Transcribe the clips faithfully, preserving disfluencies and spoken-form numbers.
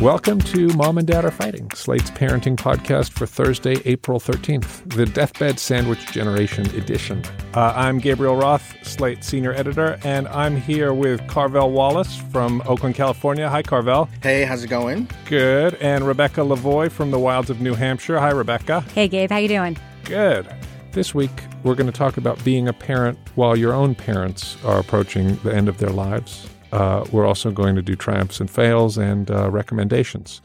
Welcome to Mom and Dad Are Fighting, Slate's parenting podcast for Thursday, April thirteenth, the Deathbed Sandwich Generation edition. Uh, I'm Gabriel Roth, Slate senior editor, and I'm here with Carvel Wallace from Oakland, California. Hi, Carvel. Hey, how's it going? Good. And Rebecca Lavoie from the wilds of New Hampshire. Hi, Rebecca. Hey, Gabe. How you doing? Good. This week, we're going to talk about being a parent while your own parents are approaching the end of their lives. Uh, we're also going to do triumphs and fails and uh, recommendations.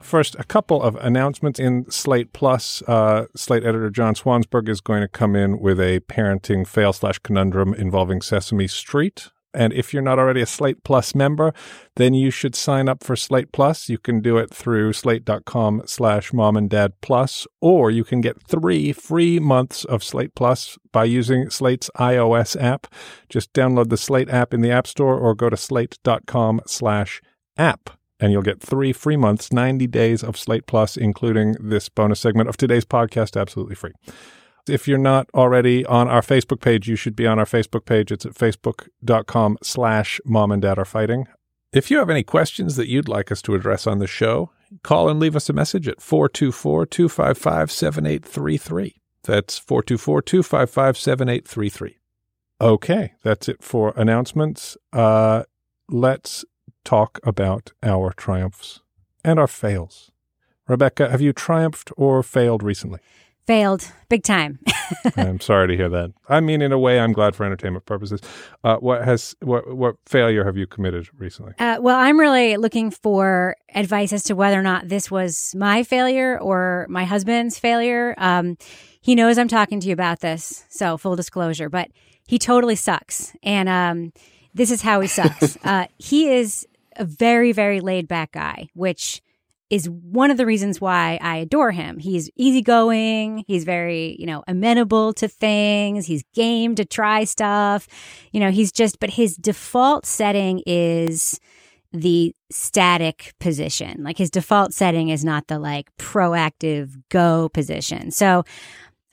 First, a couple of announcements in Slate Plus. Uh, Slate editor John Swansburg is going to come in with a parenting fail slash conundrum involving Sesame Street. And if you're not already a Slate Plus member, then you should sign up for Slate Plus. You can do it through slate.com slash mom and dad plus, or you can get three free months of Slate Plus by using Slate's iOS app. Just download the Slate app in the App Store or go to slate.com slash app. And you'll get three free months, ninety days of Slate Plus, including this bonus segment of today's podcast, absolutely free. If you're not already on our Facebook page, you should be on our Facebook page. It's at facebook.com slash mom and dad are fighting. If you have any questions that you'd like us to address on the show, call and leave us a message at four two four, two five five, seven eight three three. That's four two four, two five five, seven eight three three. Okay, that's it for announcements. Uh, let's talk about our triumphs and our fails. Rebecca, have you triumphed or failed recently? Failed. Big time. I'm sorry to hear that. I mean, in a way, I'm glad for entertainment purposes. Uh, what has what what failure have you committed recently? Uh, well, I'm really looking for advice as to whether or not this was my failure or my husband's failure. Um, he knows I'm talking to you about this, so full disclosure, but he totally sucks. And um, this is how he sucks. uh, he is a very, very laid back guy, which is one of the reasons why I adore him. He's easygoing. He's very, you know, amenable to things. He's game to try stuff. You know, he's just, but his default setting is the static position. Like his default setting is not the like proactive go position. So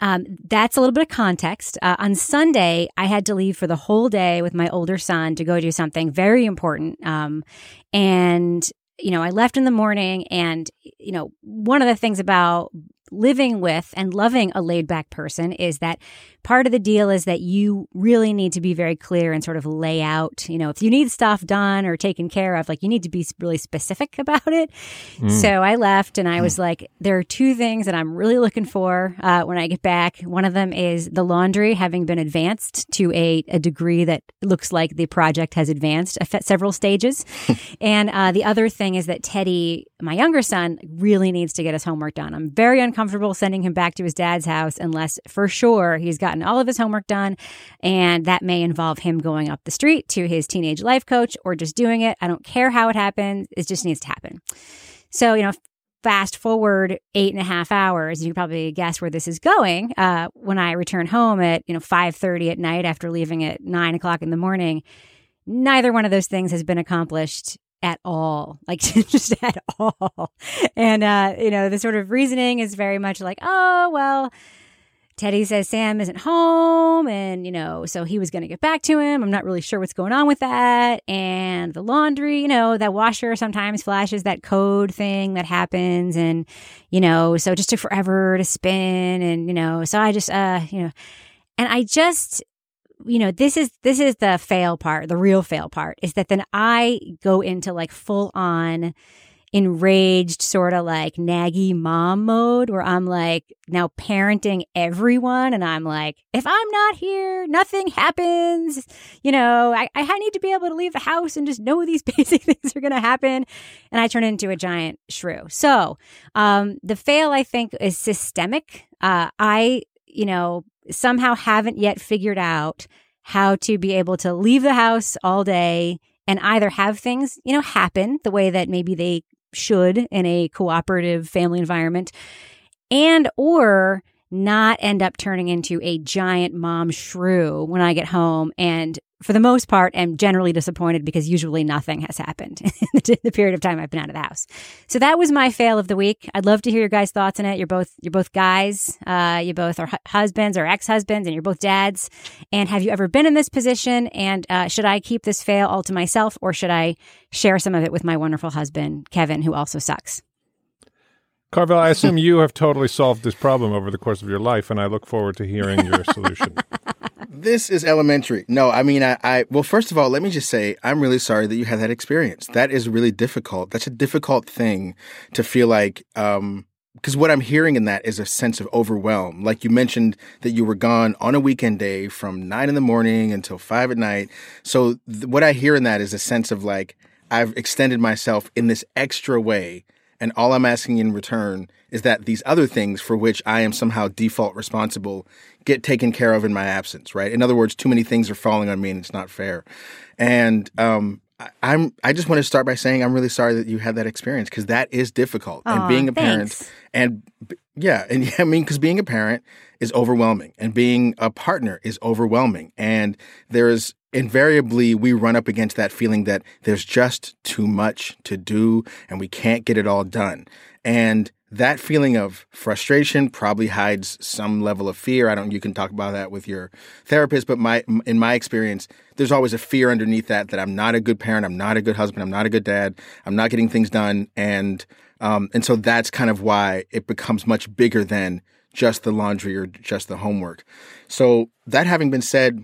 um, that's a little bit of context. Uh, on Sunday, I had to leave for the whole day with my older son to go do something very important. Um, and You know, I left in the morning, and, you know, one of the things about living with and loving a laid-back person is that part of the deal is that you really need to be very clear and sort of lay out, you know, if you need stuff done or taken care of, like, you need to be really specific about it. Mm. So I left, and I was like, there are two things that I'm really looking for uh, when I get back. One of them is the laundry having been advanced to a, a degree that looks like the project has advanced several stages. And uh, the other thing is that Teddy, my younger son, really needs to get his homework done. I'm very uncomfortable comfortable sending him back to his dad's house unless for sure he's gotten all of his homework done, and that may involve him going up the street to his teenage life coach or just doing it. I don't care how it happens. It just needs to happen. So, you know, Fast forward eight and a half hours, you can probably guess where this is going. Uh, when I return home at, you know, five thirty at night after leaving at nine o'clock in the morning, neither one of those things has been accomplished at all, like just at all. And, uh, you know, the sort of reasoning is very much like, oh, well, Teddy says Sam isn't home and, you know, so he was going to get back to him. I'm not really sure what's going on with that. And the laundry, you know, that washer sometimes flashes that code thing that happens. And, you know, so it just took forever to spin. And, you know, so I just, uh, you know, and I just, you know, this is, this is the fail part, the real fail part is that then I go into like full on enraged sort of like naggy mom mode where I'm like now parenting everyone. And I'm like, if I'm not here, nothing happens. You know, I, I need to be able to leave the house and just know these basic things are going to happen. And I turn into a giant shrew. So um, the fail, I think, is systemic. Uh, I, you know, somehow haven't yet figured out how to be able to leave the house all day and either have things, you know, happen the way that maybe they should in a cooperative family environment, and or not end up turning into a giant mom shrew when I get home and for the most part am generally disappointed because usually nothing has happened in the period of time I've been out of the house. So that was my fail of the week. I'd love to hear your guys' thoughts on it. You're both you're both guys. Uh, you both are hu- husbands or ex-husbands and you're both dads. And have you ever been in this position? And uh, should I keep this fail all to myself or should I share some of it with my wonderful husband, Kevin, who also sucks? Carvel, I assume you have totally solved this problem over the course of your life, and I look forward to hearing your solution. This is elementary. No, I mean, I, I, well, first of all, let me just say, I'm really sorry that you had that experience. That is really difficult. That's a difficult thing to feel like, um, because what I'm hearing in that is a sense of overwhelm. Like you mentioned that you were gone on a weekend day from nine in the morning until five at night. So th- what I hear in that is a sense of like, I've extended myself in this extra way. And all I'm asking in return is that these other things for which I am somehow default responsible get taken care of in my absence, right? In other words, too many things are falling on me and it's not fair. And um, I, I'm I just want to start by saying I'm really sorry that you had that experience because that is difficult. Aww, and being a thanks. Parent and yeah, and yeah, I mean, because being a parent is overwhelming and being a partner is overwhelming. And there is invariably, we run up against that feeling that there's just too much to do and we can't get it all done. And that feeling of frustration probably hides some level of fear. I don't, you can talk about that with your therapist, but my, in my experience, there's always a fear underneath that, that I'm not a good parent, I'm not a good husband, I'm not a good dad, I'm not getting things done. And, um, and so that's kind of why it becomes much bigger than just the laundry or just the homework. So that having been said,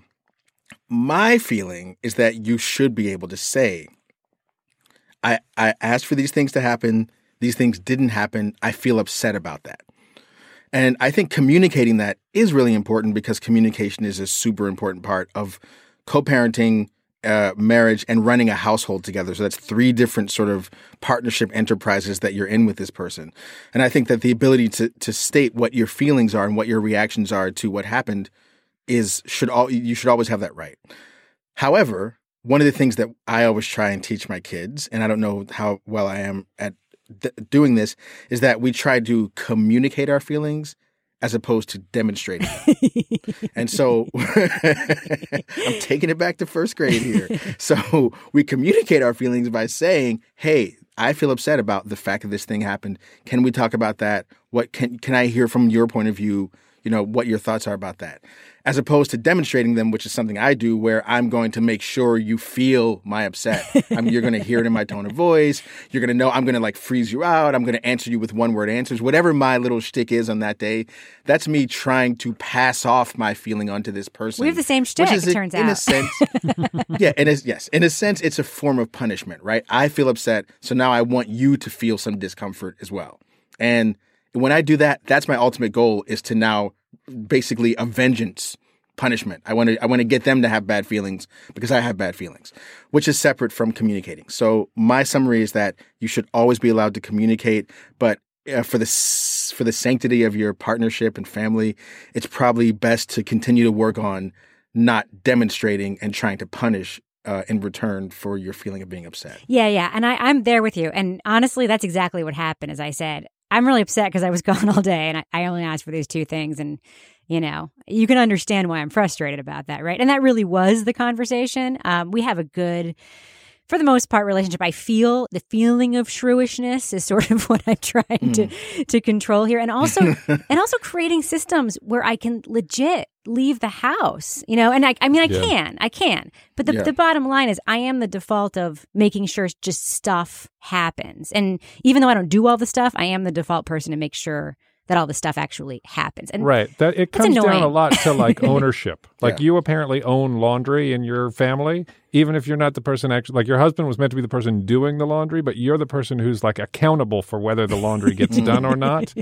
my feeling is that you should be able to say, I, I asked for these things to happen. These things didn't happen. I feel upset about that. And I think communicating that is really important because communication is a super important part of co-parenting, uh, marriage, and running a household together. So that's three different sort of partnership enterprises that you're in with this person. And I think that the ability to to state what your feelings are and what your reactions are to what happened is should all you should always have that right. However, one of the things that I always try and teach my kids, and I don't know how well I am at th- doing this, is that we try to communicate our feelings as opposed to demonstrating. And so I'm taking it back to first grade here. So we communicate our feelings by saying, hey, I feel upset about the fact that this thing happened. Can we talk about that? What can can I hear from your point of view? You know, what your thoughts are about that, as opposed to demonstrating them, which is something I do where I'm going to make sure you feel my upset. I mean, you're going to hear it in my tone of voice. You're going to know I'm going to like freeze you out. I'm going to answer you with one word answers, whatever my little shtick is on that day. That's me trying to pass off my feeling onto this person. We have the same shtick, it turns out. In a sense, yeah, it is, yes. In a sense, it's a form of punishment, right? I feel upset. So now I want you to feel some discomfort as well. And when I do that, that's my ultimate goal, is to now basically a vengeance punishment. I want to I want to get them to have bad feelings because I have bad feelings, which is separate from communicating. So my summary is that you should always be allowed to communicate, but uh, for the for the sanctity of your partnership and family, it's probably best to continue to work on not demonstrating and trying to punish uh, in return for your feeling of being upset. Yeah, yeah. And I, I'm there with you. And honestly, that's exactly what happened. As I said, I'm really upset because I was gone all day and I, I only asked for these two things. And, you know, you can understand why I'm frustrated about that, right? And that really was the conversation. Um, we have a good... for the most part, relationship, I feel the feeling of shrewishness is sort of what I'm trying mm. to, to control here. And also and also creating systems where I can legit leave the house, you know, and I, I mean, I yeah. can, I can. But the, yeah. the bottom line is I am the default of making sure just stuff happens. And even though I don't do all the stuff, I am the default person to make sure that all the stuff actually happens. And right. That, it comes annoying. down a lot to like ownership. Like yeah. you apparently own laundry in your family, even if you're not the person actually, like your husband was meant to be the person doing the laundry, but you're the person who's like accountable for whether the laundry gets done or not.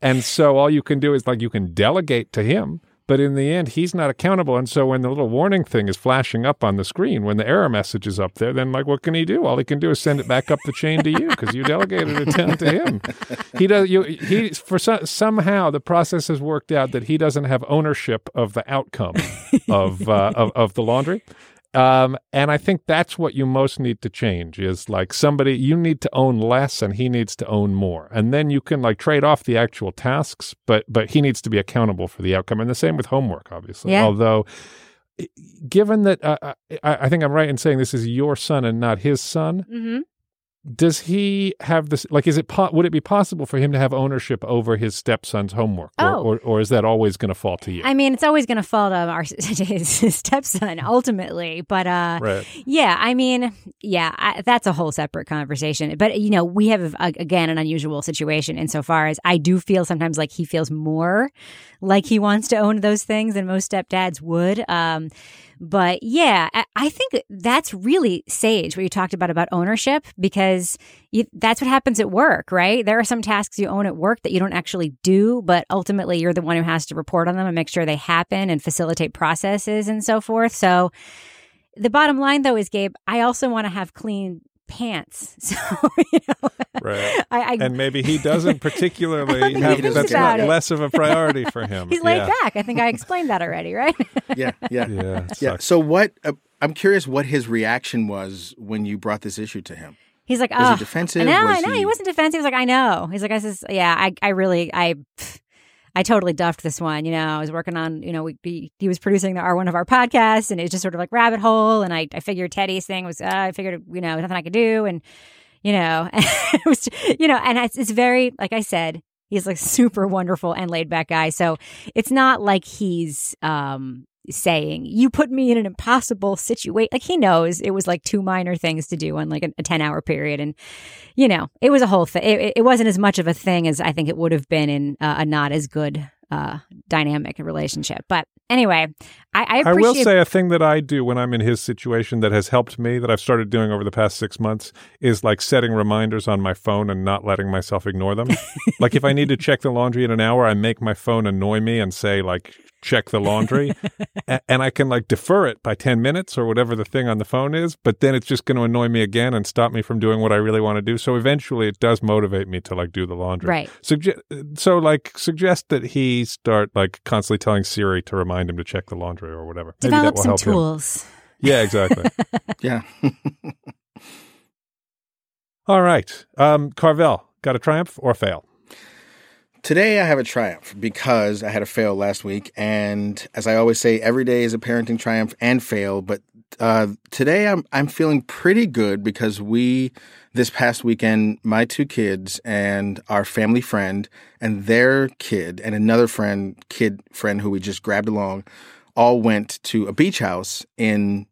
And so all you can do is like, you can delegate to him, but in the end, he's not accountable. And so when the little warning thing is flashing up on the screen, when the error message is up there, then like, what can he do? All he can do is send it back up the chain to you because you delegated it down to him. He does. You, he for so, somehow the process has worked out that he doesn't have ownership of the outcome of uh, of, of the laundry. Um, and I think that's what you most need to change is like somebody, you need to own less and he needs to own more. And then you can like trade off the actual tasks, but but he needs to be accountable for the outcome. And the same with homework, obviously. Yeah. Although, given that uh, I, I think I'm right in saying this is your son and not his son. Mm-hmm. Does he have this, like, is it, po- would it be possible for him to have ownership over his stepson's homework? Or, oh. or, or is that always going to fall to you? I mean, it's always going to fall to our, to his, his stepson, ultimately. But, uh, right. yeah, I mean, yeah, I, that's a whole separate conversation. But, you know, we have, uh, again, an unusual situation insofar as I do feel sometimes like he feels more like he wants to own those things than most stepdads would. Um, but, yeah, I, I think that's really sage, what you talked about, about ownership, because You, that's what happens at work, right? There are some tasks you own at work that you don't actually do, but ultimately you're the one who has to report on them and make sure they happen and facilitate processes and so forth. So the bottom line, though, is, Gabe, I also want to have clean pants. So, you know, right. I, I, and maybe he doesn't particularly have that's not less of a priority for him. He's laid yeah. back. I think I explained that already, right? yeah, yeah, yeah. yeah. So what? Uh, I'm curious what his reaction was when you brought this issue to him. He's like, oh, defensive? No, I know. He... he wasn't defensive. He was like, I know. He's like, I says, yeah, I, I really, I, pff, I totally duffed this one. You know, I was working on, you know, we, we he was producing the, our one of our podcasts, and it was just sort of like rabbit hole. And I, I figured Teddy's thing was, uh, I figured, you know, nothing I could do, and you know, and it was, you know, and it's, it's very, like I said, he's like super wonderful and laid back guy. So it's not like he's, um. saying you put me in an impossible situation. Like, he knows it was like two minor things to do on like a, a ten hour period, and you know it was a whole thing. It, it wasn't as much of a thing as I think it would have been in uh, a not as good uh dynamic relationship. But anyway, I I, appreciate- I will say a thing that I do when I'm in his situation that has helped me, that I've started doing over the past six months, is like setting reminders on my phone and not letting myself ignore them. Like if I need to check the laundry in an hour, I make my phone annoy me and say like, check the laundry, a- and I can like defer it by ten minutes or whatever the thing on the phone is, but then it's just going to annoy me again and stop me from doing what I really want to do. So eventually it does motivate me to like do the laundry. Right. Suge- so like suggest that he start like constantly telling Siri to remind him to check the laundry or whatever. Develop Maybe that will some help tools. Him. Yeah, exactly. yeah. All right. Um, Carvel, got a triumph or a fail? Today I have a triumph because I had a fail last week, and as I always say, every day is a parenting triumph and fail, but uh, today I'm I'm feeling pretty good because we, this past weekend, my two kids and our family friend and their kid and another friend, kid friend who we just grabbed along, all went to a beach house in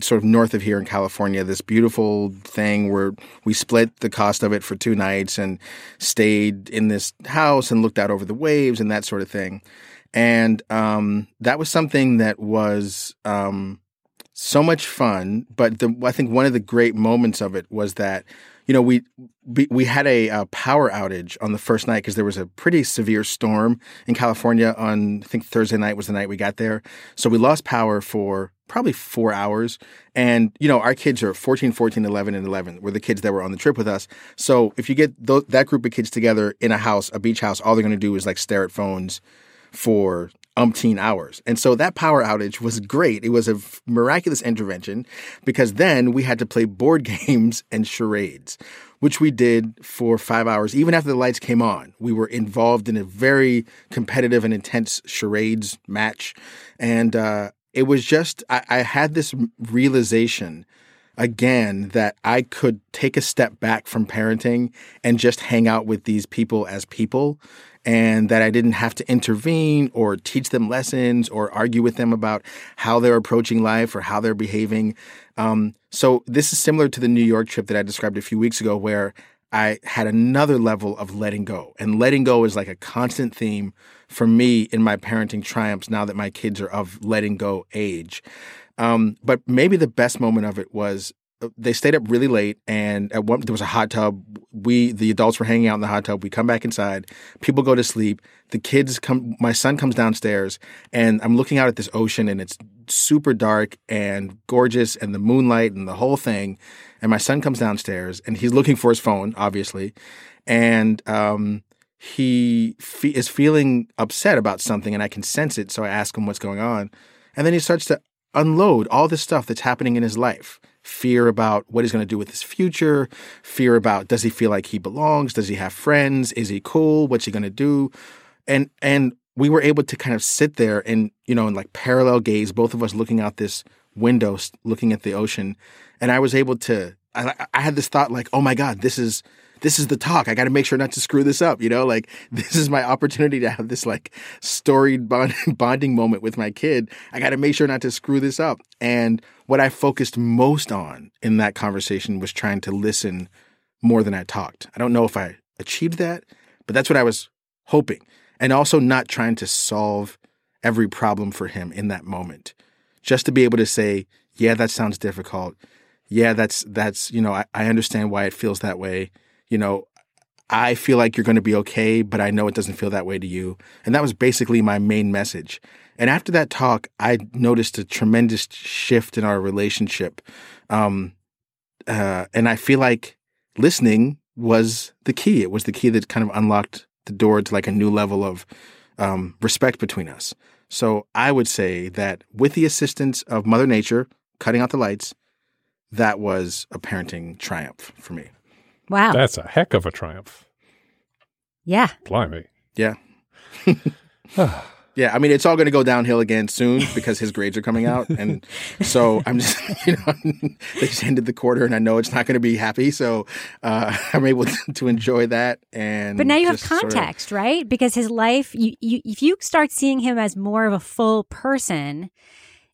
sort of north of here in California, this beautiful thing where we split the cost of it for two nights and stayed in this house and looked out over the waves and that sort of thing. And um, that was something that was um, so much fun. But the, I think one of the great moments of it was that, you know, we we had a uh, power outage on the first night because there was a pretty severe storm in California on, I think Thursday night was the night we got there. So we lost power for probably four hours. And, you know, our kids are fourteen, fourteen, eleven, and eleven were the kids that were on the trip with us. So if you get th- that group of kids together in a house, a beach house, all they're going to do is like stare at phones for umpteen hours. And so that power outage was great. It was a miraculous intervention because then we had to play board games and charades, which we did for five hours. Even after the lights came on, we were involved in a very competitive and intense charades match. And uh, it was just, I, I had this realization again that I could take a step back from parenting and just hang out with these people as people, and that I didn't have to intervene or teach them lessons or argue with them about how they're approaching life or how they're behaving. Um, so this is similar to the New York trip that I described a few weeks ago, where I had another level of letting go. And letting go is like a constant theme for me in my parenting triumphs now that my kids are of letting go age. Um, but maybe the best moment of it was they stayed up really late, and at one, there was a hot tub. We, the adults, were hanging out in the hot tub. We come back inside. People go to sleep. The kids come. My son comes downstairs, and I'm looking out at this ocean, and it's super dark and gorgeous, and the moonlight and the whole thing. And my son comes downstairs, and he's looking for his phone, obviously, and um, he fe- is feeling upset about something, and I can sense it. So I ask him what's going on, and then he starts to unload all this stuff that's happening in his life. Fear about what he's going to do with his future, fear about does he feel like he belongs, does he have friends, is he cool, what's he going to do? And and we were able to kind of sit there and, you know, in like parallel gaze, both of us looking out this window, looking at the ocean. And I was able to, I, I had this thought like, oh my God, this is, this is the talk. I got to make sure not to screw this up, you know, like this is my opportunity to have this like storied bond, bonding moment with my kid. I got to make sure not to screw this up. And what I focused most on in that conversation was trying to listen more than I talked. I don't know if I achieved that, but that's what I was hoping. And also not trying to solve every problem for him in that moment. Just to be able to say, yeah, that sounds difficult. Yeah, that's, that's you know, I, I understand why it feels that way. You know, I feel like you're going to be okay, but I know it doesn't feel that way to you. And that was basically my main message. And after that talk, I noticed a tremendous shift in our relationship. Um, uh, and I feel like listening was the key. It was the key that kind of unlocked the door to like a new level of um, respect between us. So I would say that with the assistance of Mother Nature, cutting out the lights, that was a parenting triumph for me. Wow. That's a heck of a triumph. Yeah. Blimey. Yeah. Yeah. I mean, it's all going to go downhill again soon because his grades are coming out. And so I'm just, you know, they just ended the quarter and I know it's not going to be happy. So uh, I'm able to enjoy that. And But now you have context, sort of, right? Because his life, you, you, if you start seeing him as more of a full person,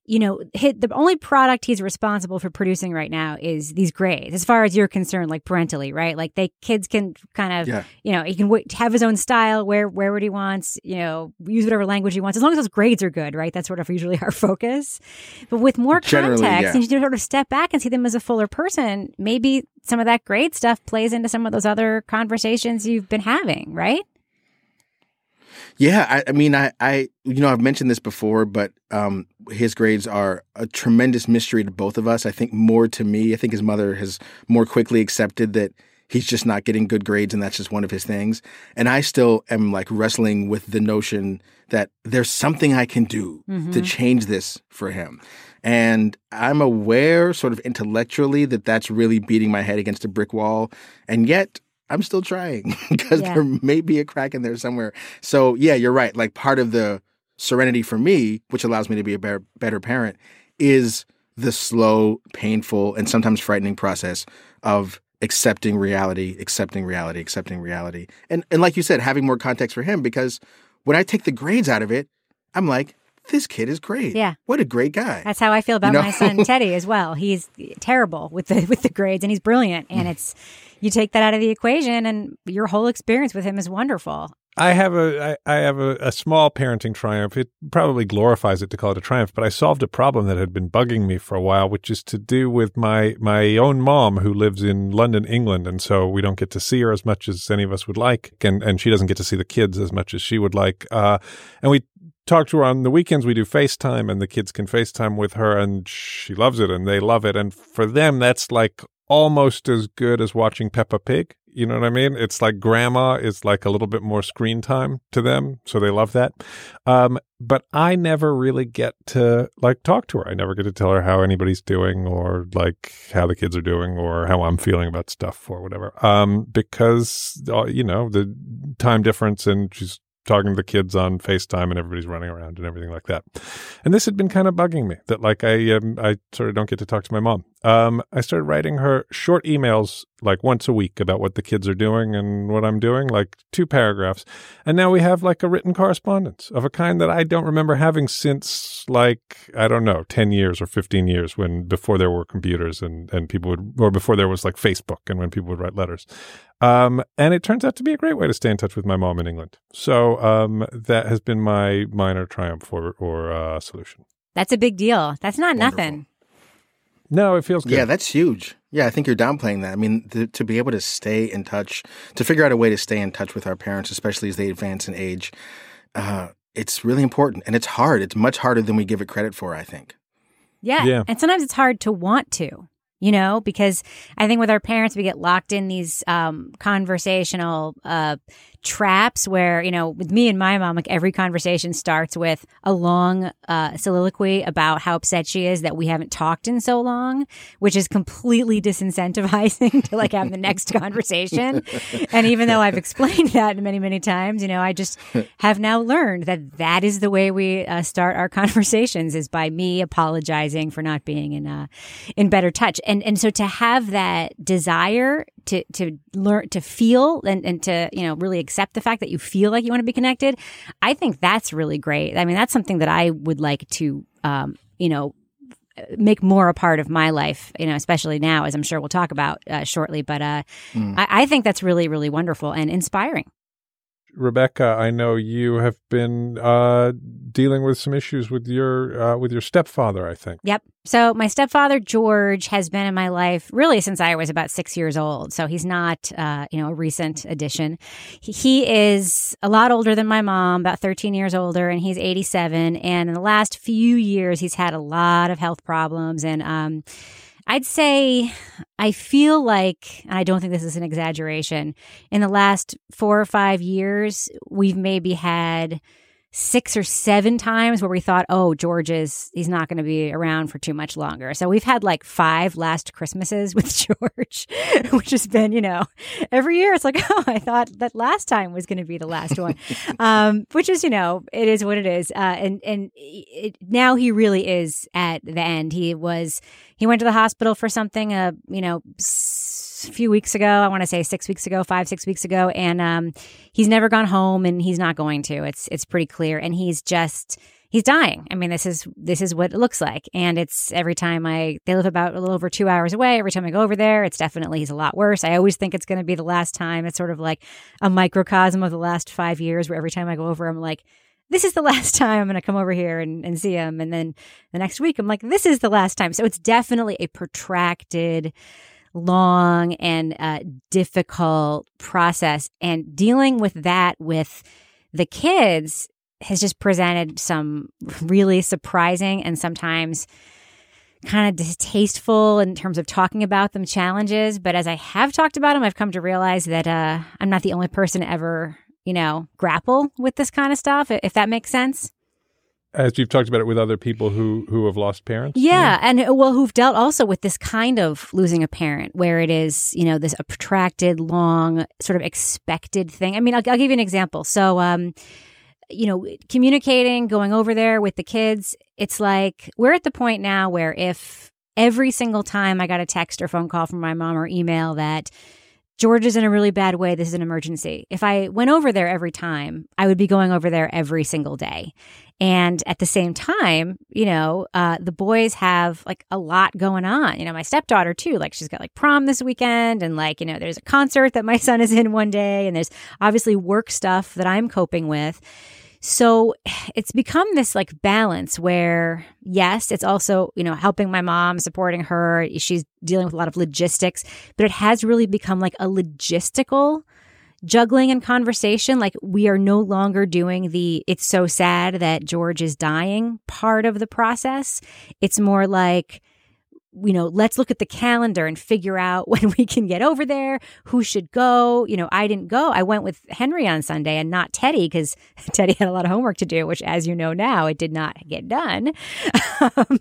you know, the only product he's responsible for producing right now is these grades, as far as you're concerned, like parentally, right? Like they kids can kind of, yeah. you know, he can w- have his own style, wear, wear what he wants, you know, use whatever language he wants, as long as those grades are good, right? That's sort of usually our focus. But with more generally, context, yeah. and you sort of step back and see them as a fuller person, maybe some of that grade stuff plays into some of those other conversations you've been having, right? Yeah, I, I mean, I, I, you know, I've mentioned this before, but um, his grades are a tremendous mystery to both of us. I think more to me. I think his mother has more quickly accepted that he's just not getting good grades, and that's just one of his things. And I still am like wrestling with the notion that there's something I can do mm-hmm. to change this for him. And I'm aware, sort of intellectually, that that's really beating my head against a brick wall, and yet I'm still trying because yeah. there may be a crack in there somewhere. So, yeah, you're right. Like part of the serenity for me, which allows me to be a better, better parent, is the slow, painful, and sometimes frightening process of accepting reality, accepting reality, accepting reality. And and like you said, having more context for him, because when I take the grades out of it, I'm like, this kid is great. Yeah. What a great guy. That's how I feel about you know? my son, Teddy, as well. He's terrible with the with the grades and he's brilliant. And it's you take that out of the equation and your whole experience with him is wonderful. I have a I, I have a, a small parenting triumph. It probably glorifies it to call it a triumph, but I solved a problem that had been bugging me for a while, which is to do with my my own mom who lives in London, England, and so we don't get to see her as much as any of us would like, and and she doesn't get to see the kids as much as she would like. Uh, and we talk to her on the weekends. We do FaceTime, and the kids can FaceTime with her, and she loves it, and they love it, and for them, that's like almost as good as watching Peppa Pig. You know what I mean? It's like grandma is like a little bit more screen time to them. So they love that. Um, but I never really get to like talk to her. I never get to tell her how anybody's doing or like how the kids are doing or how I'm feeling about stuff or whatever. Um, because, uh, you know, the time difference, and she's talking to the kids on FaceTime and everybody's running around and everything like that. And this had been kind of bugging me that like I um, I sort of don't get to talk to my mom. Um, I started writing her short emails like once a week about what the kids are doing and what I'm doing, like two paragraphs. And now we have like a written correspondence of a kind that I don't remember having since like, I don't know, ten years or fifteen years when before there were computers and, and people would, or before there was like Facebook and when people would write letters. Um, and it turns out to be a great way to stay in touch with my mom in England. So um, that has been my minor triumph or, or uh, solution. That's a big deal. That's not Wonderful. Nothing. No, it feels good. Yeah, that's huge. Yeah, I think you're downplaying that. I mean, th- to be able to stay in touch, to figure out a way to stay in touch with our parents, especially as they advance in age, uh, it's really important. And it's hard. It's much harder than we give it credit for, I think. Yeah. yeah. And sometimes it's hard to want to, you know, because I think with our parents, we get locked in these um, conversational uh, traps where, you know, with me and my mom, like every conversation starts with a long uh, soliloquy about how upset she is that we haven't talked in so long, which is completely disincentivizing to like have the next conversation. And even though I've explained that many, many times, you know, I just have now learned that that is the way we uh, start our conversations, is by me apologizing for not being in uh, in better touch. And and so to have that desire to to learn, to feel and, and to, you know, really accept the fact that you feel like you want to be connected, I think that's really great. I mean, that's something that I would like to, um, you know, make more a part of my life, you know, especially now, as I'm sure we'll talk about uh, shortly. But uh, mm. I, I think that's really, really wonderful and inspiring. Rebecca, I know you have been uh, dealing with some issues with your uh, with your stepfather, I think. Yep. So my stepfather, George, has been in my life really since I was about six years old. So he's not, uh, you know, a recent addition. He, he is a lot older than my mom, about thirteen years older, and he's eighty-seven. And in the last few years, he's had a lot of health problems. And um, I'd say I feel like, and I don't think this is an exaggeration, in the last four or five years, we've maybe had six or seven times where we thought, oh, George is, he's not going to be around for too much longer. So we've had like five last Christmases with George, which has been, you know, every year it's like, oh, I thought that last time was going to be the last one, um, which is, you know, it is what it is. Uh, and and it, now he really is at the end. He was, he went to the hospital for something, uh, you know, s- a few weeks ago, I want to say six weeks ago, five, six weeks ago. And um, he's never gone home and he's not going to. It's it's pretty clear. And he's just, he's dying. I mean, this is this is what it looks like. And it's every time I, they live about a little over two hours away. Every time I go over there, it's definitely, he's a lot worse. I always think it's going to be the last time. It's sort of like a microcosm of the last five years where every time I go over, I'm like, this is the last time I'm going to come over here and, and see him. And then the next week, I'm like, this is the last time. So it's definitely a protracted, long and uh, difficult process, and dealing with that with the kids has just presented some really surprising and sometimes kind of distasteful in terms of talking about them challenges. But as I have talked about them, I've come to realize that uh, I'm not the only person to ever, you know, grapple with this kind of stuff, if that makes sense. As you've talked about it with other people who, who have lost parents? Yeah, you know? And well, who've dealt also with this kind of losing a parent where it is, you know, this a protracted, long, sort of expected thing. I mean, I'll, I'll give you an example. So, um, you know, communicating, going over there with the kids, it's like we're at the point now where if every single time I got a text or phone call from my mom or email that George is in a really bad way, this is an emergency, if I went over there every time, I would be going over there every single day. And at the same time, you know, uh, the boys have like a lot going on. You know, my stepdaughter too, like she's got like prom this weekend and like, you know, there's a concert that my son is in one day and there's obviously work stuff that I'm coping with. So it's become this like balance where, yes, it's also, you know, helping my mom, supporting her. She's dealing with a lot of logistics, but it has really become like a logistical juggling and conversation. Like we are no longer doing the it's so sad that George is dying part of the process. It's more like you know, let's look at the calendar and figure out when we can get over there, who should go. You know, I didn't go. I went with Henry on Sunday and not Teddy because Teddy had a lot of homework to do, which, as you know now, it did not get done. um,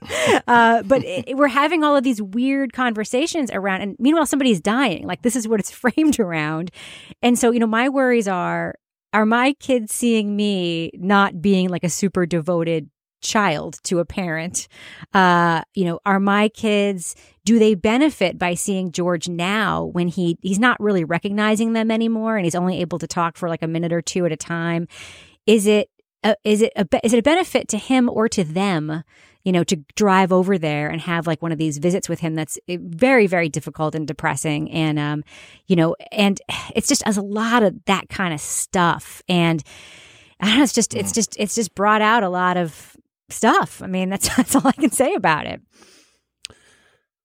uh, but it, we're having all of these weird conversations around. And meanwhile, somebody's dying. Like, this is what it's framed around. And so, you know, my worries are, are my kids seeing me not being like a super devoted child to a parent? Uh, you know, are my kids, do they benefit by seeing George now when he he's not really recognizing them anymore and he's only able to talk for like a minute or two at a time? Is it a, is it a, is it a benefit to him or to them, you know, to drive over there and have like one of these visits with him? That's very, very difficult and depressing. And, um, you know, and it's just as a lot of that kind of stuff. And I don't know, it's just, it's just, it's just brought out a lot of stuff. I mean, that's that's all I can say about it.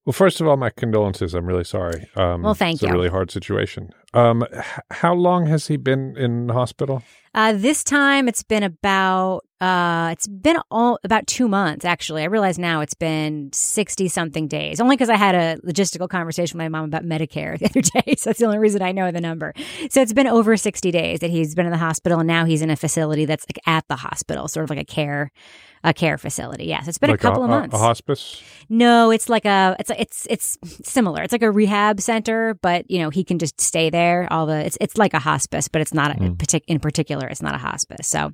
Well, first of all, my condolences. I'm really sorry. Um, well, thank it's you. It's a really hard situation. Um, h- how long has he been in the hospital? Uh, this time, it's been about uh, it's been all about two months. Actually, I realize now it's been sixty something days. Only because I had a logistical conversation with my mom about Medicare the other day, so that's the only reason I know the number. So it's been over sixty days that he's been in the hospital, and now he's in a facility that's like at the hospital, sort of like a care. A care facility, yes. It's been like a couple a, of months. A hospice? No, it's like a it's it's it's similar. It's like a rehab center, but you know he can just stay there. All the it's it's like a hospice, but it's not a, mm. in particular. It's not a hospice. So,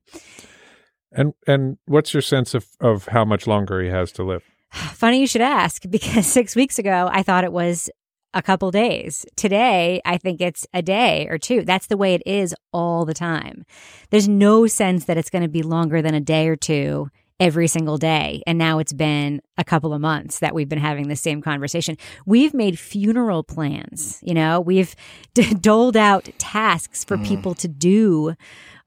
and and what's your sense of of how much longer he has to live? Funny you should ask, because six weeks ago I thought it was a couple days. Today, I think it's a day or two. That's the way it is all the time. There's no sense that it's going to be longer than a day or two every single day. And now it's been a couple of months that we've been having the same conversation. We've made funeral plans, you know, we've d- doled out tasks for mm. people to do,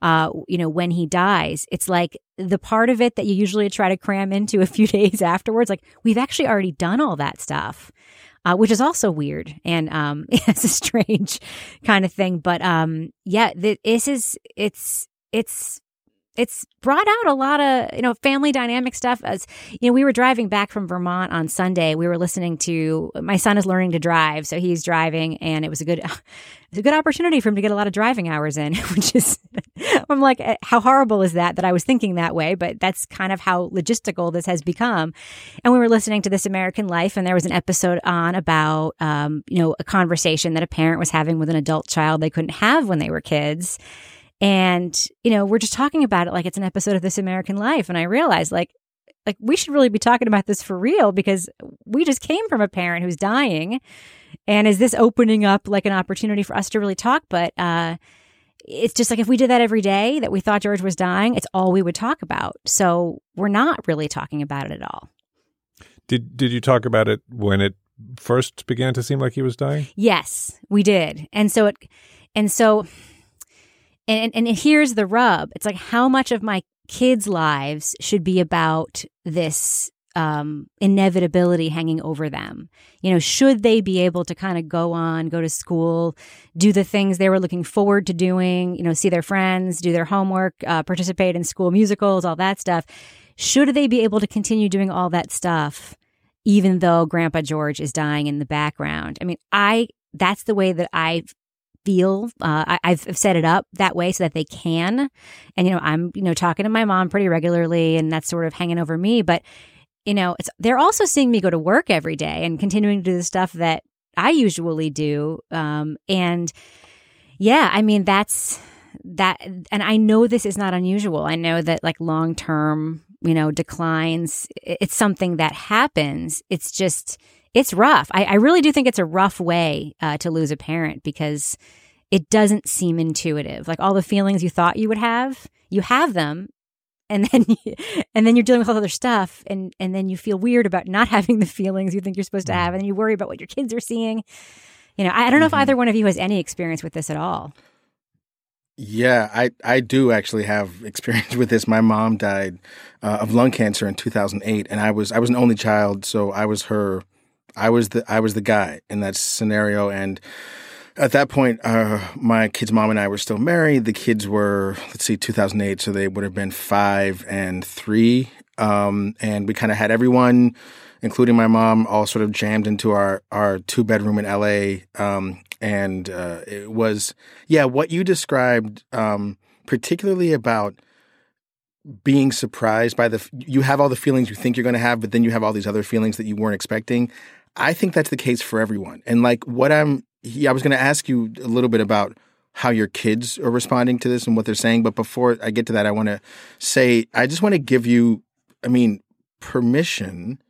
uh, you know, when he dies. It's like the part of it that you usually try to cram into a few days afterwards. Like, we've actually already done all that stuff, uh, which is also weird. And um, it's a strange kind of thing. But um, yeah, this is, it's, it's, It's brought out a lot of, you know, family dynamic stuff. As you know, we were driving back from Vermont on Sunday. We were listening to, my son is learning to drive, so he's driving, and it was a good, it was a good opportunity for him to get a lot of driving hours in. Which is, I'm like, how horrible is that? That I was thinking that way, but that's kind of how logistical this has become. And we were listening to This American Life, and there was an episode on about, um, you know, a conversation that a parent was having with an adult child they couldn't have when they were kids. And, you know, we're just talking about it like it's an episode of This American Life. And I realized, like, like we should really be talking about this for real, because we just came from a parent who's dying. And is this opening up like an opportunity for us to really talk? But uh, it's just like, if we did that every day that we thought George was dying, it's all we would talk about. So we're not really talking about it at all. Did Did you talk about it when it first began to seem like he was dying? Yes, we did. And so it, and so... And and here's the rub. It's like, how much of my kids' lives should be about this um, inevitability hanging over them? You know, should they be able to kind of go on, go to school, do the things they were looking forward to doing, you know, see their friends, do their homework, uh, participate in school musicals, all that stuff? Should they be able to continue doing all that stuff, even though Grandpa George is dying in the background? I mean, I that's the way that I've feel uh, I, I've set it up that way so that they can. And, you know, I'm, you know, talking to my mom pretty regularly, and that's sort of hanging over me. But, you know, it's, they're also seeing me go to work every day and continuing to do the stuff that I usually do. Um, and yeah, I mean, that's that. And I know this is not unusual. I know that like long term, you know, declines, it's something that happens. It's just It's rough. I, I really do think it's a rough way uh, to lose a parent, because it doesn't seem intuitive. Like, all the feelings you thought you would have, you have them, and then you, and then you're dealing with all other stuff, and and then you feel weird about not having the feelings you think you're supposed to have, and then you worry about what your kids are seeing. You know, I, I don't know mm-hmm. if either one of you has any experience with this at all. Yeah, I, I do actually have experience with this. My mom died uh, of lung cancer in two thousand eight, and I was I was an only child, so I was her. I was the I was the guy in that scenario, and at that point, uh, my kid's mom and I were still married. The kids were, let's see, two thousand eight, so they would have been five and three Um, and we kind of had everyone, including my mom, all sort of jammed into our, our two-bedroom in L A. Um, and uh, it was, yeah, what you described, um, particularly about being surprised by the – you have all the feelings you think you're going to have, but then you have all these other feelings that you weren't expecting. I think that's the case for everyone. And, like, what I'm – yeah, I was going to ask you a little bit about how your kids are responding to this and what they're saying. But before I get to that, I want to say – I just want to give you, I mean, permission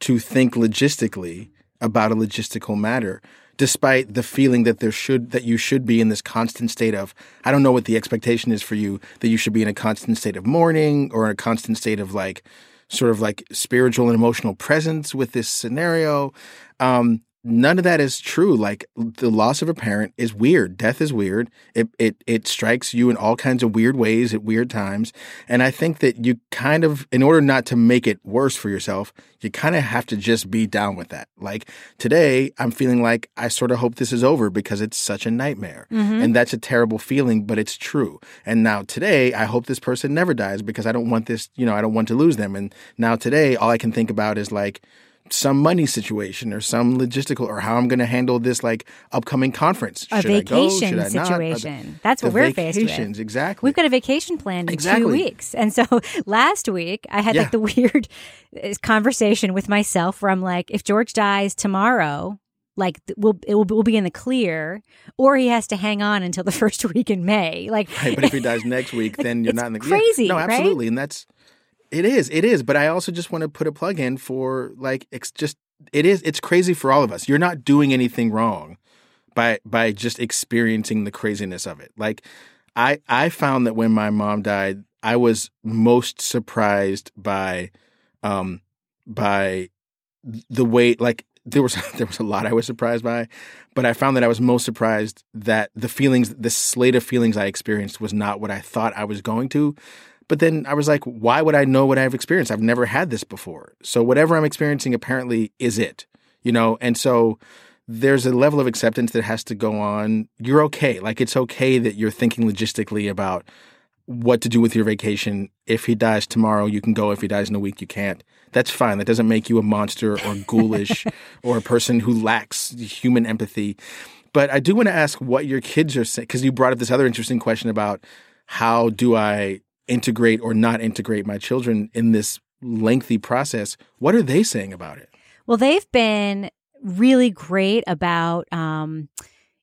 to think logistically about a logistical matter, despite the feeling that there should that you should be in this constant state of, I don't know what the expectation is for you, that you should be in a constant state of mourning or in a constant state of, like, sort of like spiritual and emotional presence with this scenario. Um, none of that is true. Like, the loss of a parent is weird. Death is weird. It it it strikes you in all kinds of weird ways at weird times. And I think that you kind of, in order not to make it worse for yourself, you kind of have to just be down with that. Like, today, I'm feeling like I sort of hope this is over because it's such a nightmare. Mm-hmm. And that's a terrible feeling, but it's true. And now today, I hope this person never dies because I don't want this, you know, I don't want to lose them. And now today, all I can think about is, like, some money situation or some logistical or how I'm going to handle this, like, upcoming conference. Should a vacation I go? Should I situation. Not? That's what the we're faced with. Exactly. We've got a vacation planned in exactly. two weeks. And so last week I had yeah. like the weird conversation with myself where I'm like, if George dies tomorrow, like, we'll, it will, we'll be in the clear, or he has to hang on until the first week in May. Like, right, but if he dies next week, like, then you're not in the clear. Crazy. Yeah. No, absolutely. Right? And that's... It is. It is. But I also just want to put a plug in for, like, it's just, it is, it's crazy for all of us. You're not doing anything wrong by by just experiencing the craziness of it. Like, I I found that when my mom died, I was most surprised by, um, by the way, like, there was, there was a lot I was surprised by, but I found that I was most surprised that the feelings, the slate of feelings I experienced was not what I thought I was going to. But then I was like, why would I know what I've experienced? I've never had this before. So whatever I'm experiencing apparently is it, you know? And so there's a level of acceptance that has to go on. You're okay. Like, it's okay that you're thinking logistically about what to do with your vacation. If he dies tomorrow, you can go. If he dies in a week, you can't. That's fine. That doesn't make you a monster or ghoulish or a person who lacks human empathy. But I do want to ask what your kids are saying, because you brought up this other interesting question about how do I integrate or not integrate my children in this lengthy process. What are they saying about it? Well, they've been really great about, um,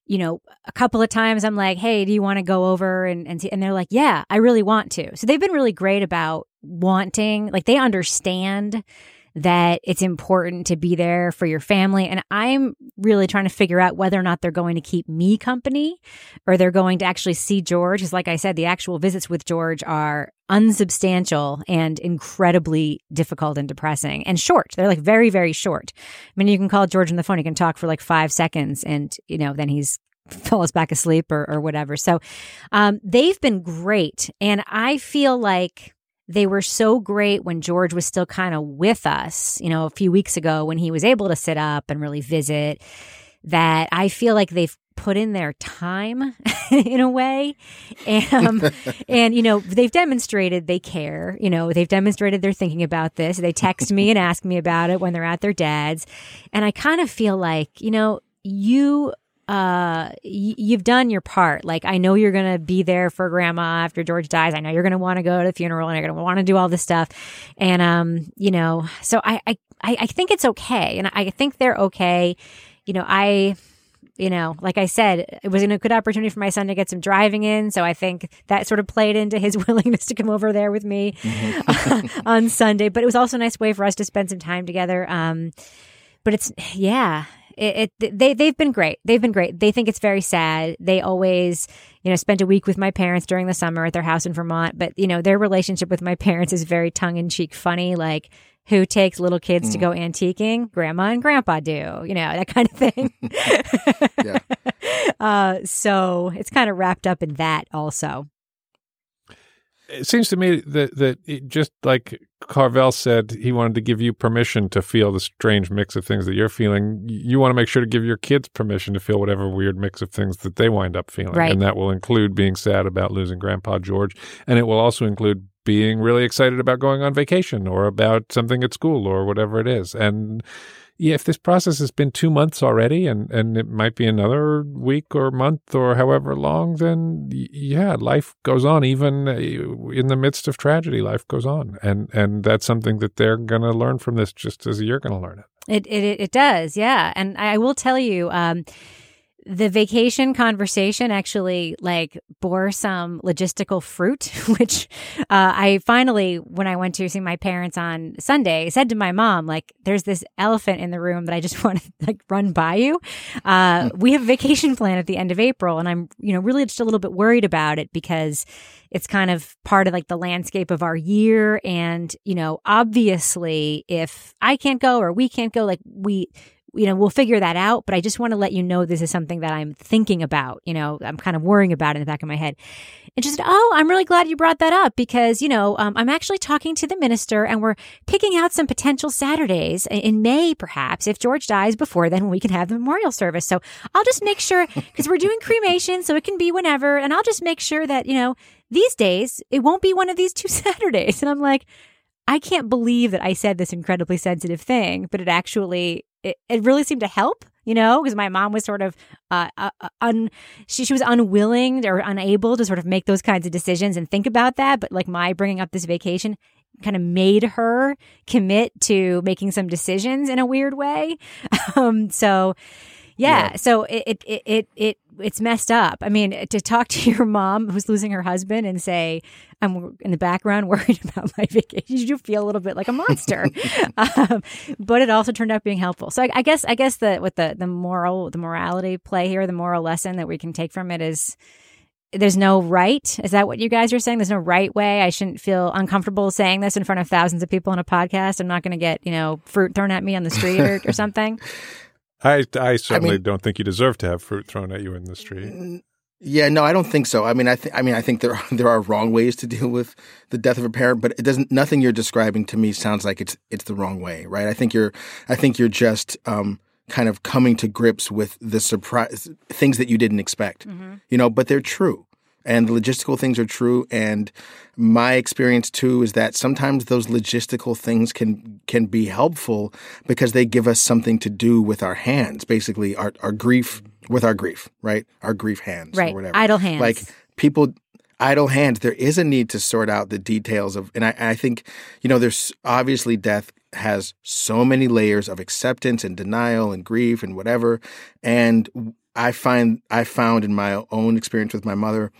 you know, a couple of times I'm like, hey, do you want to go over and, and see? And they're like, yeah, I really want to. So they've been really great about wanting, like, they understand that it's important to be there for your family. And I'm really trying to figure out whether or not they're going to keep me company or they're going to actually see George. Because, like I said, the actual visits with George are unsubstantial and incredibly difficult and depressing and short. They're, like, very, very short. I mean, you can call George on the phone. He can talk for, like, five seconds and, you know, then he's falls back asleep or, or whatever. So um, they've been great. And I feel like they were so great when George was still kind of with us, you know, a few weeks ago when he was able to sit up and really visit, that I feel like they've put in their time in a way. And, um, and, you know, they've demonstrated they care. You know, they've demonstrated they're thinking about this. They text me and ask me about it when they're at their dad's. And I kind of feel like, you know, you Uh, you've done your part. Like, I know you're going to be there for grandma after George dies. I know you're going to want to go to the funeral and you're going to want to do all this stuff. And, um, you know, so I, I, I think it's okay. And I think they're okay. You know, I, you know, like I said, it was a good opportunity for my son to get some driving in. So I think that sort of played into his willingness to come over there with me mm-hmm. on Sunday, but it was also a nice way for us to spend some time together. Um, but it's, yeah. It, it they they've been great. They've been great. They think it's very sad. They always, you know, spent a week with my parents during the summer at their house in Vermont. But, you know, their relationship with my parents is very tongue-in-cheek funny, like, who takes little kids mm. to go antiquing? Grandma and grandpa do, you know, that kind of thing. yeah. Uh, so it's kind of wrapped up in that also. It seems to me that, that it just like Carvel said, he wanted to give you permission to feel the strange mix of things that you're feeling. You want to make sure to give your kids permission to feel whatever weird mix of things that they wind up feeling. Right. And that will include being sad about losing Grandpa George. And it will also include being really excited about going on vacation or about something at school or whatever it is. And yeah, if this process has been two months already and, and it might be another week or month or however long, then yeah, life goes on. Even in the midst of tragedy, life goes on. And and that's something that they're going to learn from this just as you're going to learn it. It, it. It does, yeah. And I will tell you, um, the vacation conversation actually like bore some logistical fruit, which uh, I finally, when I went to see my parents on Sunday, said to my mom, like, there's this elephant in the room that I just want to like run by you. Uh, we have a vacation plan at the end of April, and I'm, you know, really just a little bit worried about it because it's kind of part of like the landscape of our year. And, you know, obviously if I can't go or we can't go, like we... you know, we'll figure that out, but I just want to let you know this is something that I'm thinking about. You know, I'm kind of worrying about it in the back of my head. And she said, oh, I'm really glad you brought that up because, you know, um, I'm actually talking to the minister and we're picking out some potential Saturdays in May, perhaps, if George dies before then, we can have the memorial service. So I'll just make sure, because we're doing cremation, so it can be whenever. And I'll just make sure that, you know, these days, it won't be one of these two Saturdays. And I'm like, I can't believe that I said this incredibly sensitive thing, but it actually... It, it really seemed to help, you know, because my mom was sort of, uh, uh, un, she she was unwilling or unable to sort of make those kinds of decisions and think about that. But like my bringing up this vacation kind of made her commit to making some decisions in a weird way. Um, so, yeah, yeah. so it it, it it it it's messed up. I mean, to talk to your mom who's losing her husband and say, I'm in the background worried about my vacation, you feel a little bit like a monster. um, but it also turned out being helpful. So I, I guess I guess the with the the moral the morality play here, the moral lesson that we can take from it is there's no right. Is that what you guys are saying? There's no right way. I shouldn't feel uncomfortable saying this in front of thousands of people on a podcast. I'm not going to get, you know, fruit thrown at me on the street or, or something. I, I certainly I mean, don't think you deserve to have fruit thrown at you in the street. Yeah, no, I don't think so. I mean, I think I mean, I think there are, there are wrong ways to deal with the death of a parent, but it doesn't. Nothing you're describing to me sounds like it's it's the wrong way, right? I think you're I think you're just um, kind of coming to grips with the surprise things that you didn't expect, mm-hmm. you know. But they're true, and the logistical things are true. And my experience too is that sometimes those logistical things can can be helpful because they give us something to do with our hands, basically our, our grief with our grief, right? Our grief hands right. or whatever. Idle hands. Like people, idle hands. There is a need to sort out the details of, and I, I think, you know, there's obviously death has so many layers of acceptance and denial and grief and whatever. And I find I found in my own experience with my mother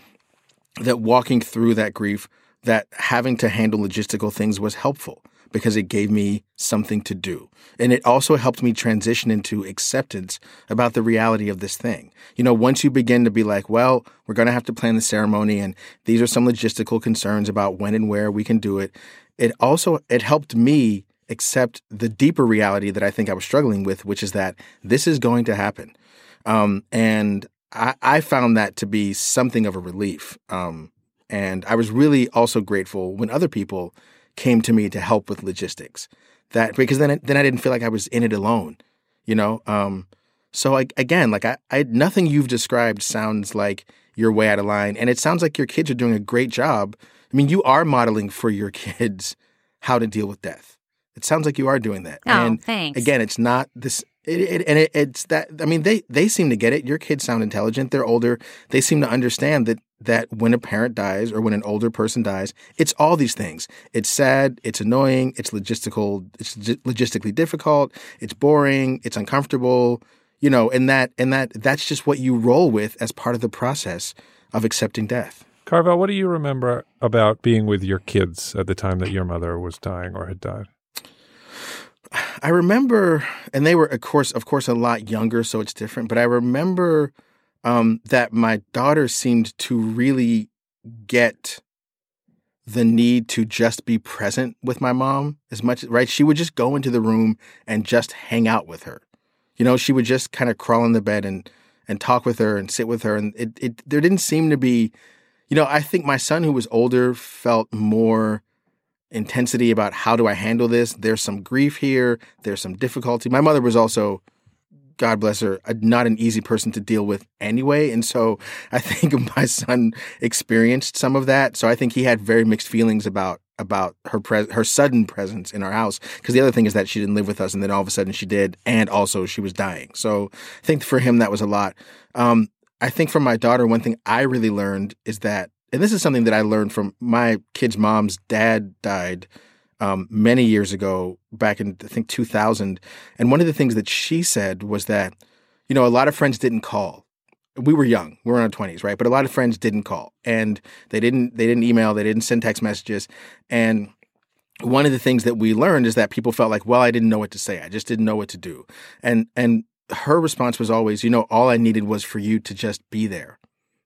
that walking through that grief, that having to handle logistical things was helpful because it gave me something to do. And it also helped me transition into acceptance about the reality of this thing. You know, once you begin to be like, well, we're going to have to plan the ceremony and these are some logistical concerns about when and where we can do it. It also, it helped me accept the deeper reality that I think I was struggling with, which is that this is going to happen. Um, and I, I found that to be something of a relief. Um, and I was really also grateful when other people came to me to help with logistics, that because then it, then I didn't feel like I was in it alone, you know. Um, so I, again, like I, I, nothing you've described sounds like you're way out of line, and it sounds like your kids are doing a great job. I mean, you are modeling for your kids how to deal with death. It sounds like you are doing that. Oh, and thanks. Again, it's not this. It, it, and it, it's that, I mean, they, they seem to get it. Your kids sound intelligent. They're older. They seem to understand that that when a parent dies or when an older person dies, it's all these things. It's sad. It's annoying. It's logistical. It's logistically difficult. It's boring. It's uncomfortable. You know, and that and that that's just what you roll with as part of the process of accepting death. Carvel, what do you remember about being with your kids at the time that your mother was dying or had died? I remember, and they were, of course, of course, a lot younger, so it's different. But I remember um, that my daughter seemed to really get the need to just be present with my mom as much, right? She would just go into the room and just hang out with her. You know, she would just kind of crawl in the bed and and talk with her and sit with her. And it, it there didn't seem to be, you know, I think my son who was older felt more intensity about how do I handle this? There's some grief here. There's some difficulty. My mother was also God bless her, not an easy person to deal with anyway. And so I think my son experienced some of that. So I think he had very mixed feelings about about her pres- her sudden presence in our house. Because the other thing is that she didn't live with us, and then all of a sudden she did. And also she was dying. So I think for him that was a lot. Um, I think for my daughter, one thing I really learned is that, and this is something that I learned from my kid's mom's dad died Um, many years ago, back in, I think, two thousand. And one of the things that she said was that, you know, a lot of friends didn't call. We were young. We were in our twenties, right? But a lot of friends didn't call. And they didn't they didn't email. They didn't send text messages. And one of the things that we learned is that people felt like, well, I didn't know what to say. I just didn't know what to do. And and her response was always, you know, all I needed was for you to just be there.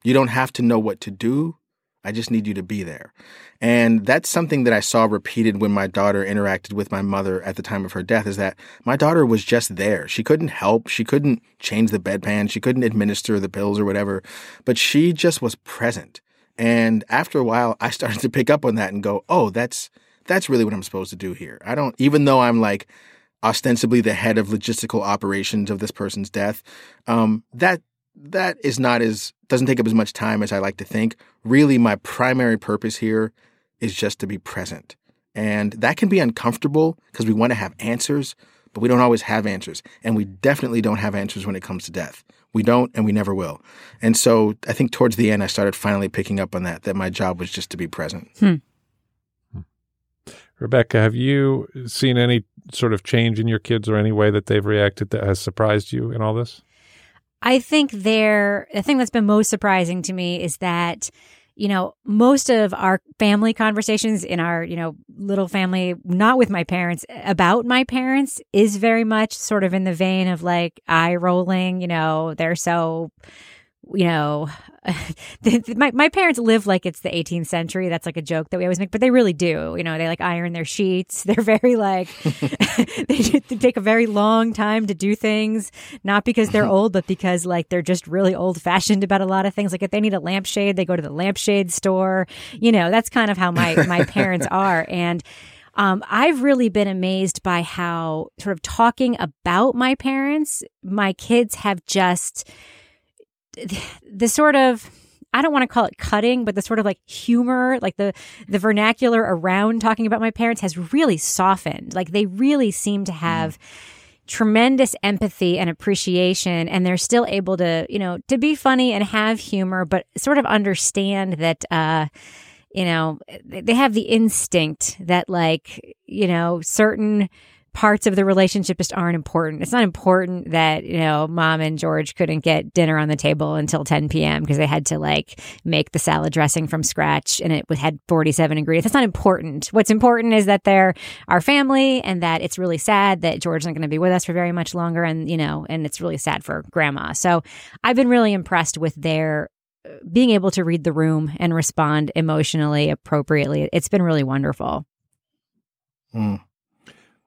You don't have to know what to do. I just need you to be there. And that's something that I saw repeated when my daughter interacted with my mother at the time of her death, is that my daughter was just there. She couldn't help. She couldn't change the bedpan. She couldn't administer the pills or whatever, but she just was present. And after a while, I started to pick up on that and go, oh, that's that's really what I'm supposed to do here. I don't, even though I'm like ostensibly the head of logistical operations of this person's death, um, that that is not as, doesn't take up as much time as I like to think. Really, my primary purpose here is just to be present. And that can be uncomfortable because we want to have answers, but we don't always have answers. And we definitely don't have answers when it comes to death. We don't, and we never will. And so I think towards the end, I started finally picking up on that, that my job was just to be present. Hmm. Rebecca, have you seen any sort of change in your kids or any way that they've reacted that has surprised you in all this? I think there, the thing that's been most surprising to me is that, you know, most of our family conversations in our, you know, little family, not with my parents, about my parents is very much sort of in the vein of like eye rolling, you know, they're so, you know, my my parents live like it's the eighteenth century. That's like a joke that we always make, but they really do. You know, they like iron their sheets. They're very like, they, they take a very long time to do things, not because they're old, but because like they're just really old fashioned about a lot of things. Like if they need a lampshade, they go to the lampshade store. You know, that's kind of how my, my parents are. And Um, I've really been amazed by how sort of talking about my parents, my kids have just... the sort of, I don't want to call it cutting, but the sort of like humor, like the, the vernacular around talking about my parents has really softened. Like they really seem to have mm. tremendous empathy and appreciation, and they're still able to, you know, to be funny and have humor, but sort of understand that, uh, you know, they have the instinct that like, you know, certain parts of the relationship just aren't important. It's not important that, you know, Mom and George couldn't get dinner on the table until ten p.m. because they had to like make the salad dressing from scratch and it had forty-seven ingredients. That's not important. What's important is that they're our family and that it's really sad that George isn't going to be with us for very much longer. And, you know, and it's really sad for Grandma. So I've been really impressed with their being able to read the room and respond emotionally appropriately. It's been really wonderful. Mm.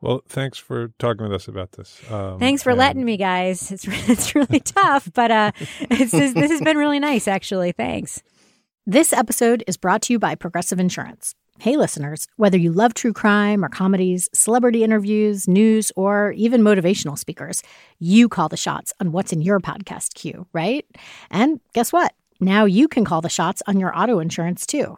Well, thanks for talking with us about this. Um, thanks for and... letting me, guys. It's it's really tough, but uh, it's just, this has been really nice, actually. Thanks. This episode is brought to you by Progressive Insurance. Hey, listeners, whether you love true crime or comedies, celebrity interviews, news, or even motivational speakers, you call the shots on what's in your podcast queue, right? And guess what? Now you can call the shots on your auto insurance, too.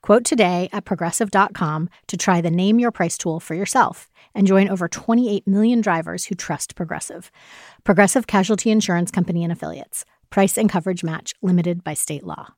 Quote today at Progressive dot com to try the Name Your Price tool for yourself and join over twenty-eight million drivers who trust Progressive. Progressive Casualty Insurance Company and Affiliates. Price and coverage match limited by state law.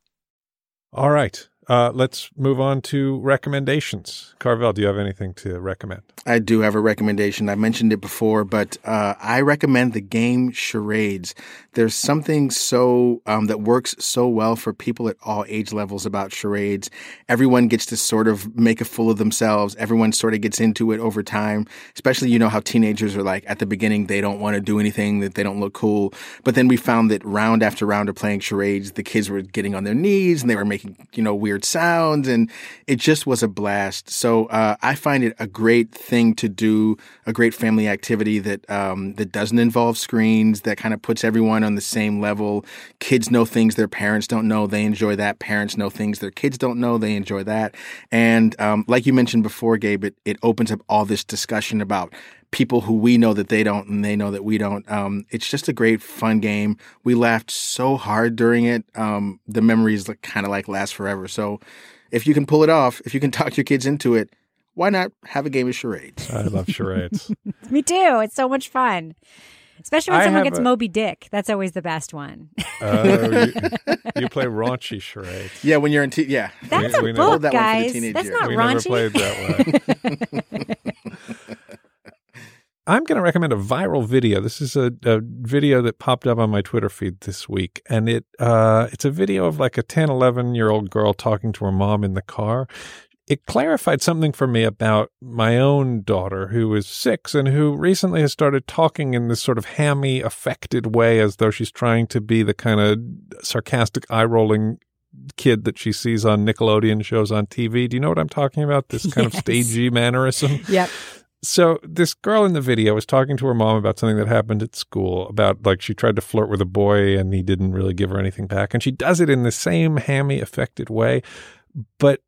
All right. Uh, let's move on to recommendations. Carvel, do you have anything to recommend? I do have a recommendation. I mentioned it before, but uh, I recommend the game Charades. There's something so um, that works so well for people at all age levels about charades. Everyone gets to sort of make a fool of themselves. Everyone sort of gets into it over time, especially, you know, how teenagers are like at the beginning, they don't want to do anything, that they don't look cool. But then we found that round after round of playing charades, the kids were getting on their knees and they were making, you know, weird sounds, and it just was a blast. So uh, I find it a great thing to do, a great family activity that um, that doesn't involve screens, that kind of puts everyone on the same level. Kids know things their parents don't know. They enjoy that. Parents know things their kids don't know. They enjoy that. And um, like you mentioned before, Gabe, it, it opens up all this discussion about people who we know that they don't and they know that we don't. Um, it's just a great, fun game. We laughed so hard during it. Um, the memories kind of like last forever. So if you can pull it off, if you can talk your kids into it, why not have a game of charades? I love charades. Me too. It's so much fun. Especially when I someone gets a... Moby Dick. That's always the best one. uh, you, you play raunchy charades. Yeah, when you're in... Te- yeah. That's we, a we book, that guys. That's year. Not we raunchy. We never played that one. I'm going to recommend a viral video. This is a, a video that popped up on my Twitter feed this week. And it uh, it's a video of like a ten, eleven-year-old girl talking to her mom in the car. It clarified something for me about my own daughter, who is six and who recently has started talking in this sort of hammy, affected way, as though she's trying to be the kind of sarcastic, eye-rolling kid that she sees on Nickelodeon shows on T V. Do you know what I'm talking about? This kind yes. of stagey mannerism? Yep. So this girl in the video was talking to her mom about something that happened at school, about like she tried to flirt with a boy and he didn't really give her anything back. And she does it in the same hammy, affected way. But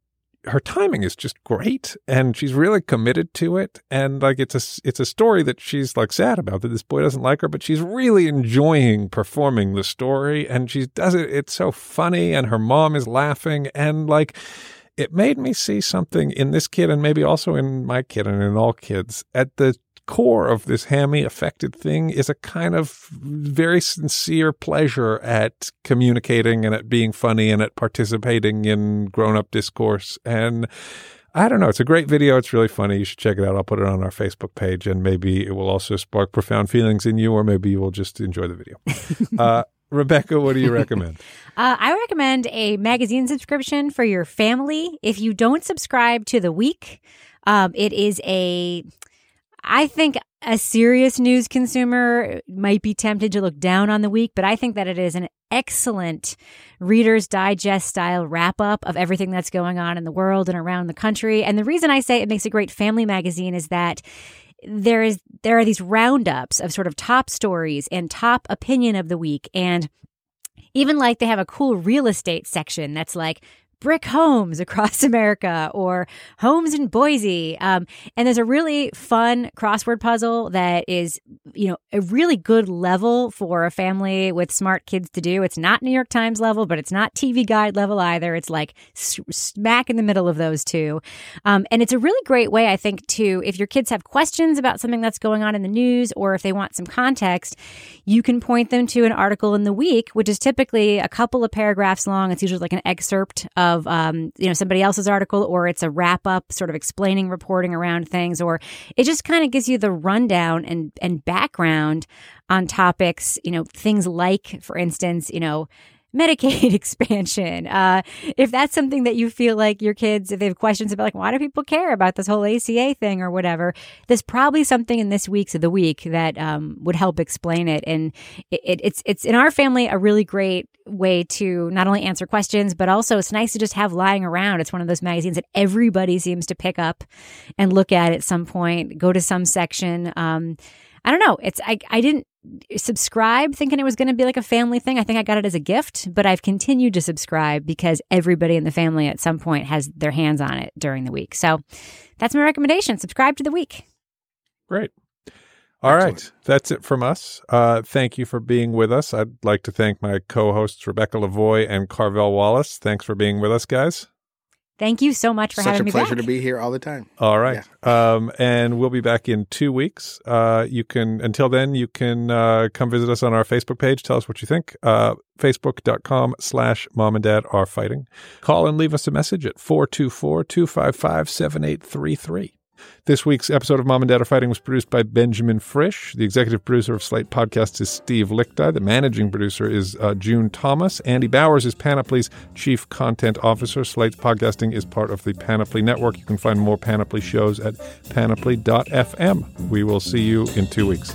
her timing is just great, and she's really committed to it. And like, it's a, it's a story that she's like sad about, that this boy doesn't like her, but she's really enjoying performing the story, and she does it. It's so funny, and her mom is laughing, and like, it made me see something in this kid, and maybe also in my kid and in all kids. At the core of this hammy affected thing is a kind of very sincere pleasure at communicating and at being funny and at participating in grown-up discourse. And I don't know, it's a great video. It's really funny. You should check it out. I'll put it on our Facebook page, and maybe it will also spark profound feelings in you, or maybe you will just enjoy the video. Uh, Rebecca, what do you recommend? uh, I recommend a magazine subscription for your family. If you don't subscribe to The Week, um, it is a, I think a serious news consumer might be tempted to look down on The Week, but I think that it is an excellent Reader's Digest style wrap up of everything that's going on in the world and around the country. And the reason I say it makes a great family magazine is that There is there are these roundups of sort of top stories and top opinion of the week. And even like they have a cool real estate section that's like brick homes across America or homes in Boise. Um, and there's a really fun crossword puzzle that is, you know, a really good level for a family with smart kids to do. It's not New York Times level, but it's not T V Guide level either. It's like s- smack in the middle of those two. Um, and it's a really great way, I think, to, if your kids have questions about something that's going on in the news, or if they want some context, you can point them to an article in The Week, which is typically a couple of paragraphs long. It's usually like an excerpt of Of um, you know, somebody else's article, or it's a wrap up, sort of explaining reporting around things, or it just kind of gives you the rundown and and background on topics. You know, things like, for instance, you know, Medicaid expansion. Uh, if that's something that you feel like your kids, if they have questions about, like, why do people care about this whole A C A thing or whatever, there's probably something in this week's of The Week that um, would help explain it. And it, it, it's it's in our family a really great way to not only answer questions, but also it's nice to just have lying around. It's one of those magazines that everybody seems to pick up and look at at some point, go to some section. Um, I don't know. It's I I didn't subscribe thinking it was going to be like a family thing. I think I got it as a gift, but I've continued to subscribe because everybody in the family at some point has their hands on it during the week. So that's my recommendation. Subscribe to The Week. Great. All Excellent. Right. That's it from us. Uh, thank you for being with us. I'd like to thank my co-hosts, Rebecca Lavoie and Carvel Wallace. Thanks for being with us, guys. Thank you so much for Such having me back. Such a pleasure to be here all the time. All right. Yeah. Um, and we'll be back in two weeks. Uh, you can, until then, you can uh, come visit us on our Facebook page. Tell us what you think. Uh, Facebook.com slash Mom and Dad Are Fighting. Call and leave us a message at four two four, two five five, seven eight three three. This week's episode of Mom and Dad Are Fighting was produced by Benjamin Frisch. The executive producer of Slate Podcast is Steve Lichtai. The managing producer is uh, June Thomas. Andy Bowers is Panoply's chief content officer. Slate's podcasting is part of the Panoply Network. You can find more Panoply shows at panoply dot f m. We will see you in two weeks.